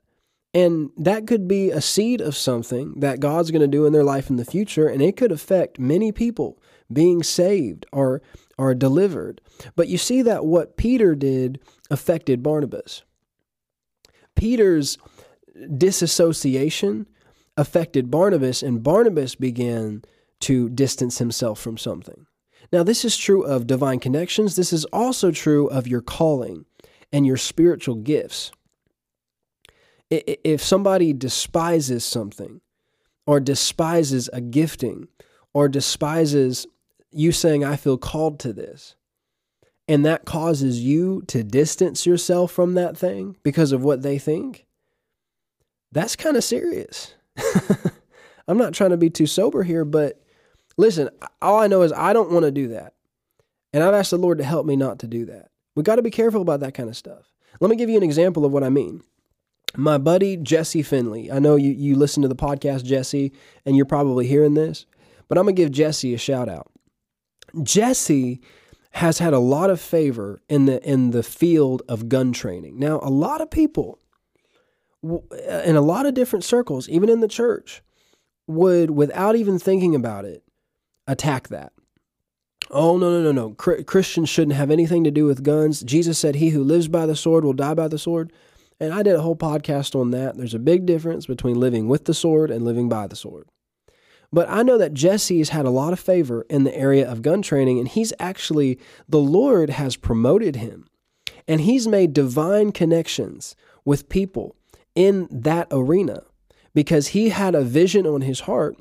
And that could be a seed of something that God's going to do in their life in the future, and it could affect many people being saved or or delivered. But you see that what Peter did affected Barnabas. Peter's disassociation affected Barnabas, and Barnabas began to distance himself from something. Now, this is true of divine connections. This is also true of your calling and your spiritual gifts. If somebody despises something or despises a gifting or despises you saying, I feel called to this, and that causes you to distance yourself from that thing because of what they think, that's kind of serious. I'm not trying to be too sober here, but listen, all I know is I don't want to do that. And I've asked the Lord to help me not to do that. We got to be careful about that kind of stuff. Let me give you an example of what I mean. My buddy, Jesse Finley. I know you, you listen to the podcast, Jesse, and you're probably hearing this, but I'm going to give Jesse a shout out. Jesse has had a lot of favor in the in the field of gun training. Now, a lot of people in a lot of different circles, even in the church, would, without even thinking about it, attack that. Oh, no, no, no, no. Christians shouldn't have anything to do with guns. Jesus said, he who lives by the sword will die by the sword. And I did a whole podcast on that. There's a big difference between living with the sword and living by the sword. But I know that Jesse has had a lot of favor in the area of gun training, and he's actually, the Lord has promoted him. And he's made divine connections with people in that arena because he had a vision on his heart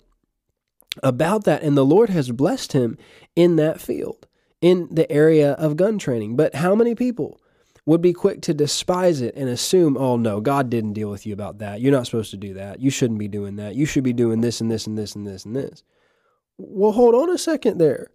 about that, and the Lord has blessed him in that field, in the area of gun training. But how many people would be quick to despise it and assume, oh no, God didn't deal with you about that. You're not supposed to do that. You shouldn't be doing that. You should be doing this and this and this and this and this. Well, hold on a second there.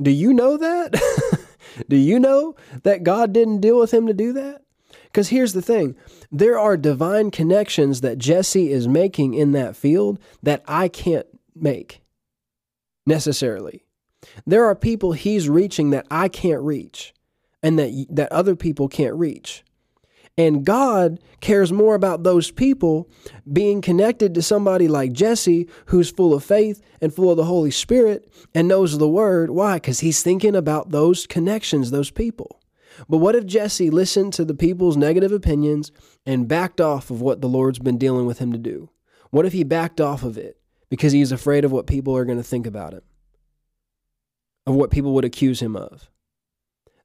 Do you know that? Do you know that God didn't deal with him to do that? Because here's the thing. There are divine connections that Jesse is making in that field that I can't make necessarily. There are people he's reaching that I can't reach, and that that other people can't reach. And God cares more about those people being connected to somebody like Jesse, who's full of faith and full of the Holy Spirit and knows the word. Why? Because he's thinking about those connections, those people. But what if Jesse listened to the people's negative opinions and backed off of what the Lord's been dealing with him to do? What if he backed off of it because he's afraid of what people are going to think about him, of what people would accuse him of?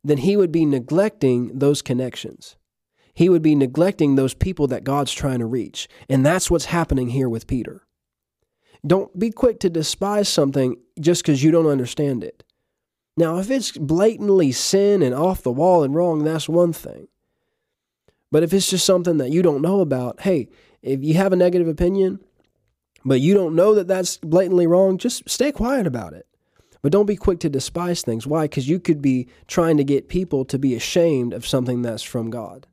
Then he would be neglecting those connections. He would be neglecting those people that God's trying to reach. And that's what's happening here with Peter. Don't be quick to despise something just because you don't understand it. Now, if it's blatantly sin and off the wall and wrong, that's one thing. But if it's just something that you don't know about, hey, if you have a negative opinion, but you don't know that that's blatantly wrong, just stay quiet about it. But don't be quick to despise things. Why? Because you could be trying to get people to be ashamed of something that's from God.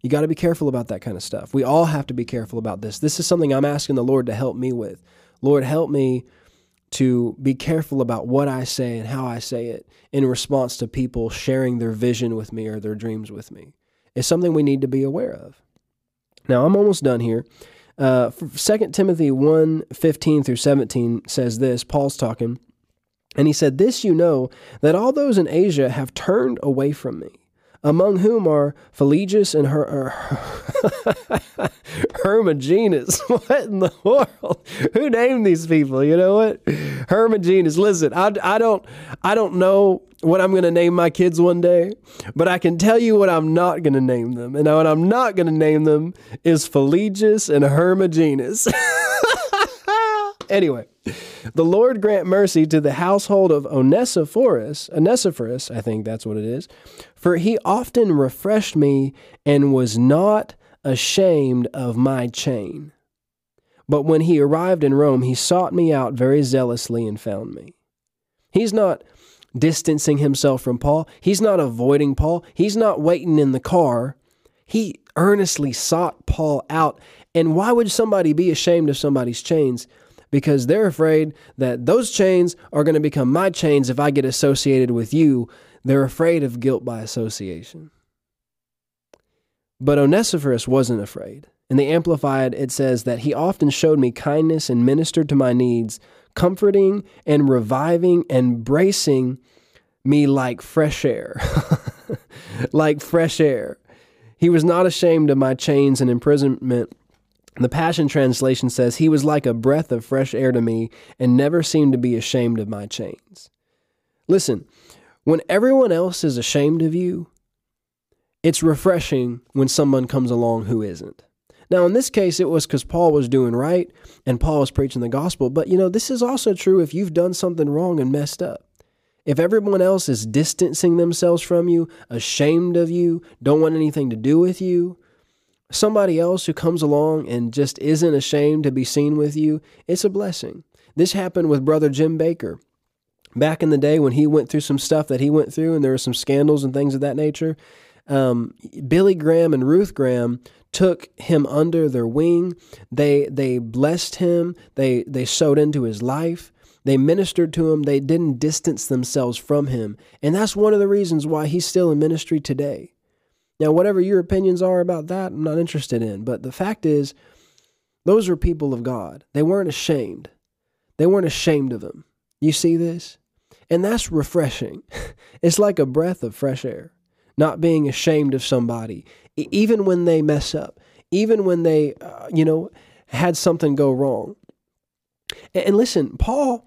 You got to be careful about that kind of stuff. We all have to be careful about this. This is something I'm asking the Lord to help me with. Lord, help me to be careful about what I say and how I say it in response to people sharing their vision with me or their dreams with me. It's something we need to be aware of. Now, I'm almost done here. Uh, Second Timothy one fifteen through seventeen says this. Paul's talking. And he said, this you know, that all those in Asia have turned away from me, among whom are Phylgius and Her- Her- Hermogenes. What in the world? Who named these people? You know what? Hermogenes. Listen, I, I don't I don't know what I'm going to name my kids one day, but I can tell you what I'm not going to name them. And what I'm not going to name them is Phygelus and Hermogenes. Anyway, the Lord grant mercy to the household of Onesiphorus, Onesiphorus, I think that's what it is, for he often refreshed me and was not ashamed of my chain. But when he arrived in Rome, he sought me out very zealously and found me. He's not distancing himself from Paul. He's not avoiding Paul. He's not waiting in the car. He earnestly sought Paul out. And why would somebody be ashamed of somebody's chains? Because they're afraid that those chains are going to become my chains if I get associated with you. They're afraid of guilt by association. But Onesiphorus wasn't afraid. In the Amplified, it says that he often showed me kindness and ministered to my needs, comforting and reviving and bracing me like fresh air. Like fresh air. He was not ashamed of my chains and imprisonment. The Passion Translation says, he was like a breath of fresh air to me and never seemed to be ashamed of my chains. Listen, when everyone else is ashamed of you, it's refreshing when someone comes along who isn't. Now, in this case, it was because Paul was doing right and Paul was preaching the gospel. But, you know, this is also true if you've done something wrong and messed up. If everyone else is distancing themselves from you, ashamed of you, don't want anything to do with you, somebody else who comes along and just isn't ashamed to be seen with you, it's a blessing. This happened with Brother Jim Baker. Back in the day when he went through some stuff that he went through and there were some scandals and things of that nature, um, Billy Graham and Ruth Graham took him under their wing. They they blessed him. They, they sowed into his life. They ministered to him. They didn't distance themselves from him. And that's one of the reasons why he's still in ministry today. Now, whatever your opinions are about that, I'm not interested in. But the fact is, those were people of God. They weren't ashamed. They weren't ashamed of them. You see this? And that's refreshing. It's like a breath of fresh air, not being ashamed of somebody, even when they mess up, even when they, uh, you know, had something go wrong. And, and listen, Paul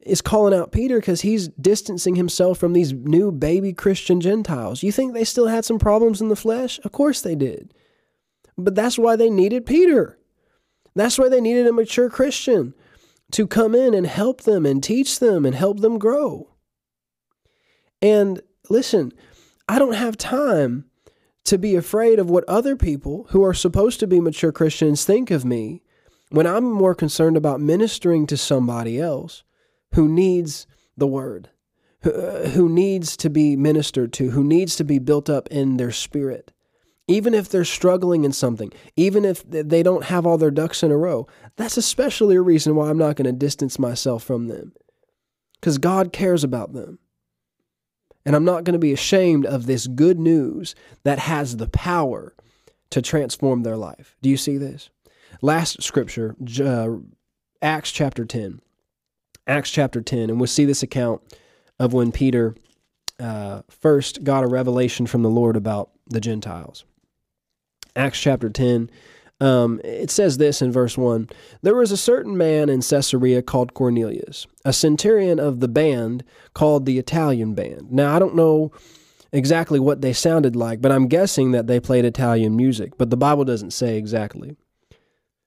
is calling out Peter because he's distancing himself from these new baby Christian Gentiles. You think they still had some problems in the flesh? Of course they did. But that's why they needed Peter. That's why they needed a mature Christian to come in and help them and teach them and help them grow. And listen, I don't have time to be afraid of what other people who are supposed to be mature Christians think of me when I'm more concerned about ministering to somebody else who needs the word, who, uh, who needs to be ministered to, who needs to be built up in their spirit. Even if they're struggling in something, even if they don't have all their ducks in a row, that's especially a reason why I'm not going to distance myself from them, because God cares about them. And I'm not going to be ashamed of this good news that has the power to transform their life. Do you see this? Last scripture, uh, Acts chapter ten. Acts chapter ten, and we'll see this account of when Peter uh, first got a revelation from the Lord about the Gentiles. Acts chapter ten, um, it says this in verse one, there was a certain man in Caesarea called Cornelius, a centurion of the band called the Italian band. Now, I don't know exactly what they sounded like, but I'm guessing that they played Italian music, but the Bible doesn't say exactly.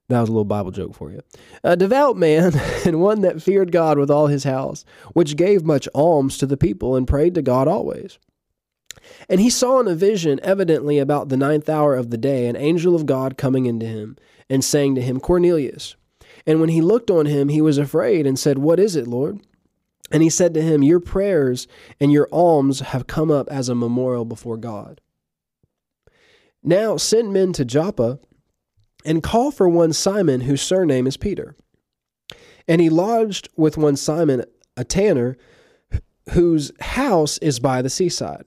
That was a little Bible joke for you. A devout man and one that feared God with all his house, which gave much alms to the people and prayed to God always. And he saw in a vision, evidently about the ninth hour of the day, an angel of God coming into him and saying to him, Cornelius. And when he looked on him, he was afraid and said, What is it, Lord? And he said to him, Your prayers and your alms have come up as a memorial before God. Now send men to Joppa and call for one Simon, whose surname is Peter. And he lodged with one Simon, a tanner, whose house is by the seaside.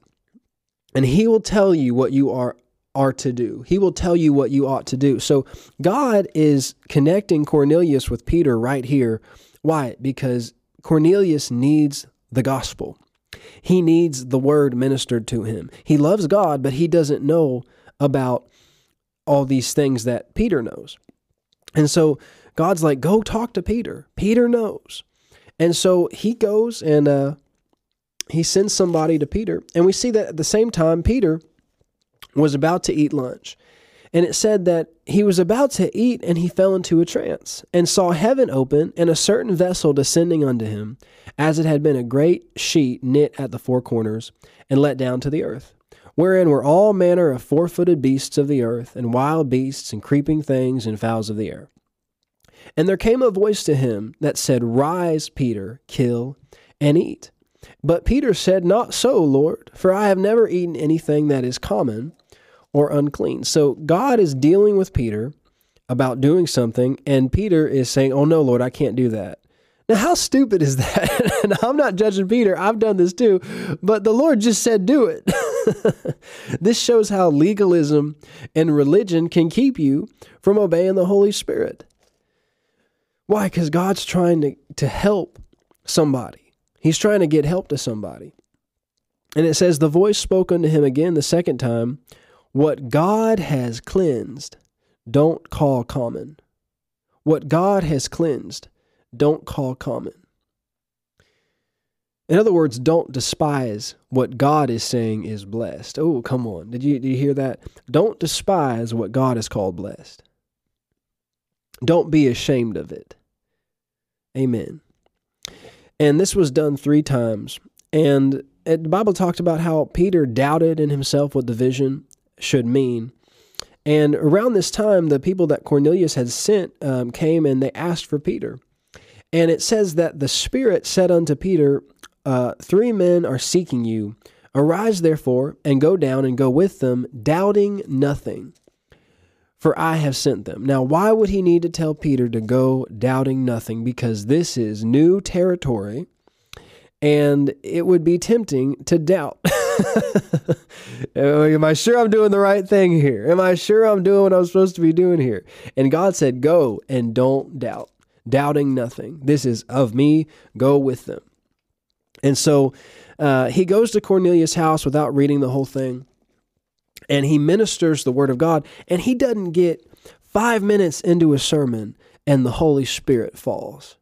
And he will tell you what you are, are to do. He will tell you what you ought to do. So God is connecting Cornelius with Peter right here. Why? Because Cornelius needs the gospel. He needs the word ministered to him. He loves God, but he doesn't know about all these things that Peter knows. And so God's like, go talk to Peter. Peter knows. And so he goes and uh, he sends somebody to Peter. And we see that at the same time, Peter was about to eat lunch. And it said that he was about to eat, and he fell into a trance, and saw heaven open, and a certain vessel descending unto him, as it had been a great sheet knit at the four corners, and let down to the earth, wherein were all manner of four-footed beasts of the earth, and wild beasts, and creeping things, and fowls of the air. And there came a voice to him that said, Rise, Peter, kill, and eat. But Peter said, Not so, Lord, for I have never eaten anything that is common or unclean. So God is dealing with Peter about doing something, and Peter is saying, oh no, Lord, I can't do that. Now, how stupid is that? And I'm not judging Peter. I've done this too, but the Lord just said, do it. This shows how legalism and religion can keep you from obeying the Holy Spirit. Why? Because God's trying to, to help somebody. He's trying to get help to somebody. And it says, the voice spoke unto him again the second time, what God has cleansed, don't call common. What God has cleansed, don't call common. In other words, don't despise what God is saying is blessed. Oh, come on. Did you, did you hear that? Don't despise what God has called blessed. Don't be ashamed of it. Amen. And this was done three times. And the Bible talked about how Peter doubted in himself what the vision should mean. And around this time, the people that Cornelius had sent um, came and they asked for Peter. And it says that the Spirit said unto Peter, uh, three men are seeking you. Arise therefore, and go down and go with them, doubting nothing, for I have sent them. Now, why would he need to tell Peter to go doubting nothing? Because this is new territory, and it would be tempting to doubt. Am I sure I'm doing the right thing here? Am I sure I'm doing what I'm supposed to be doing here? And God said, go and don't doubt, doubting nothing. This is of me, go with them. And so uh, he goes to Cornelius' house without reading the whole thing. And he ministers the word of God. And he doesn't get five minutes into his sermon and the Holy Spirit falls.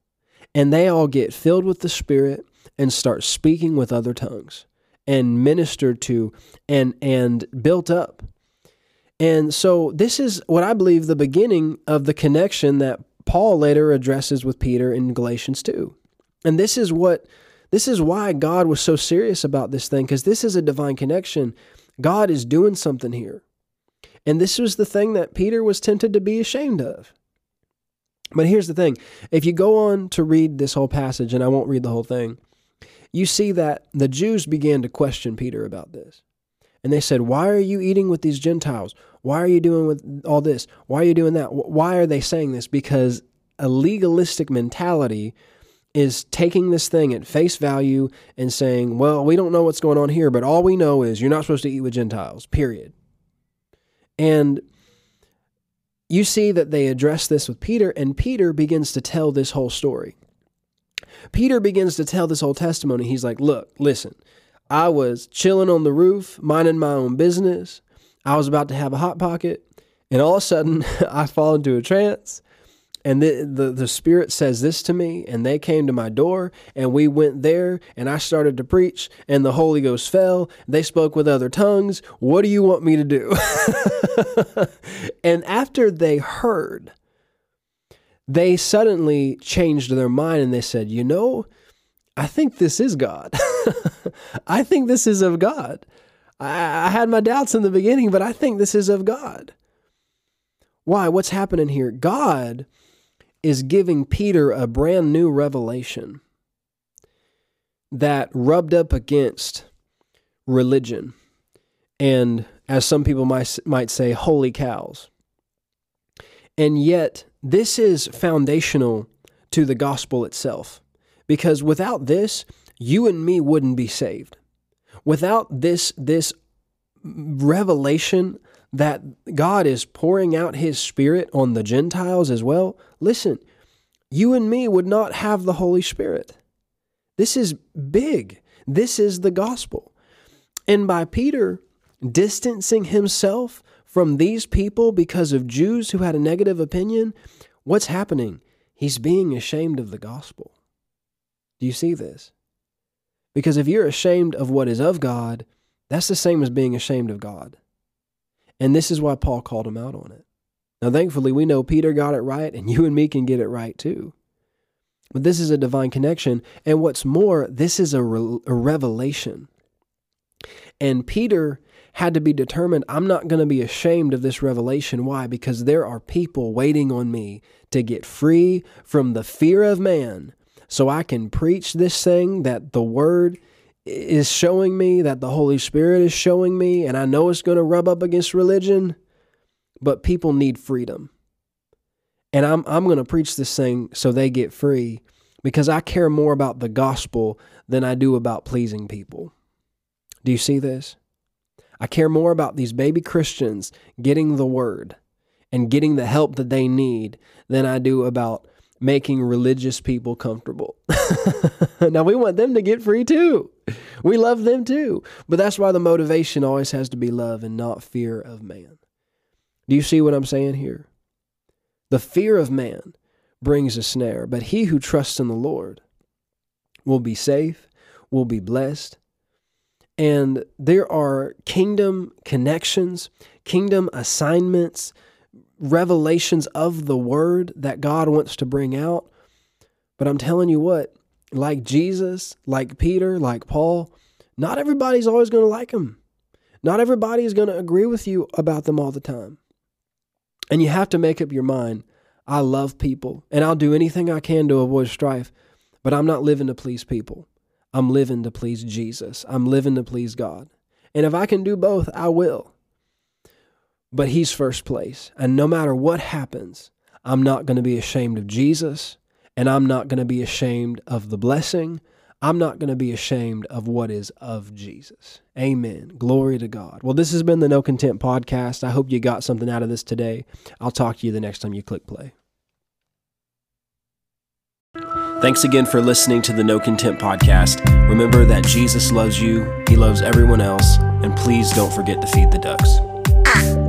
And they all get filled with the Spirit and start speaking with other tongues, and ministered to, and and built up. And so this is what I believe the beginning of the connection that Paul later addresses with Peter in Galatians two. And this is what this is why God was so serious about this thing, because this is a divine connection. God is doing something here. And this was the thing that Peter was tempted to be ashamed of. But here's the thing. If you go on to read this whole passage, and I won't read the whole thing, you see that the Jews began to question Peter about this. And they said, why are you eating with these Gentiles? Why are you doing with all this? Why are you doing that? Why are they saying this? Because a legalistic mentality is taking this thing at face value and saying, well, we don't know what's going on here, but all we know is you're not supposed to eat with Gentiles, period. And you see that they address this with Peter, and Peter begins to tell this whole story. Peter begins to tell this whole testimony. He's like, look, listen, I was chilling on the roof, minding my own business. I was about to have a Hot Pocket, and all of a sudden I fall into a trance, and the, the, the Spirit says this to me, and they came to my door, and we went there, and I started to preach, and the Holy Ghost fell. They spoke with other tongues. What do you want me to do? And after they heard, they suddenly changed their mind and they said, you know, I think this is God. I think this is of God. I, I had my doubts in the beginning, but I think this is of God. Why? What's happening here? God is giving Peter a brand new revelation that rubbed up against religion. And as some people might, might say, holy cows. And yet, this is foundational to the gospel itself, because without this, you and me wouldn't be saved. Without this, this revelation that God is pouring out his Spirit on the Gentiles as well, listen, you and me would not have the Holy Spirit. This is big. This is the gospel. And by Peter distancing himself from these people because of Jews who had a negative opinion, what's happening? He's being ashamed of the gospel. Do you see this? Because if you're ashamed of what is of God, that's the same as being ashamed of God. And this is why Paul called him out on it. Now, thankfully, we know Peter got it right, and you and me can get it right too. But this is a divine connection. And what's more, this is a, re- a revelation. And Peter had to be determined, I'm not going to be ashamed of this revelation. Why? Because there are people waiting on me to get free from the fear of man, so I can preach this thing that the Word is showing me, that the Holy Spirit is showing me, and I know it's going to rub up against religion, but people need freedom. And I'm I'm going to preach this thing so they get free, because I care more about the gospel than I do about pleasing people. Do you see this? I care more about these baby Christians getting the Word and getting the help that they need than I do about making religious people comfortable. Now, we want them to get free too. We love them too. But that's why the motivation always has to be love and not fear of man. Do you see what I'm saying here? The fear of man brings a snare, but he who trusts in the Lord will be safe, will be blessed. And there are kingdom connections, kingdom assignments, revelations of the Word that God wants to bring out. But I'm telling you what, like Jesus, like Peter, like Paul, not everybody's always going to like him. Not everybody is going to agree with you about them all the time. And you have to make up your mind, I love people, and I'll do anything I can to avoid strife, but I'm not living to please people. I'm living to please Jesus. I'm living to please God. And if I can do both, I will. But He's first place. And no matter what happens, I'm not going to be ashamed of Jesus, and I'm not going to be ashamed of the blessing. I'm not going to be ashamed of what is of Jesus. Amen. Glory to God. Well, this has been the No Content Podcast. I hope you got something out of this today. I'll talk to you the next time you click play. Thanks again for listening to the No Content Podcast. Remember that Jesus loves you, He loves everyone else, and please don't forget to feed the ducks. Ah.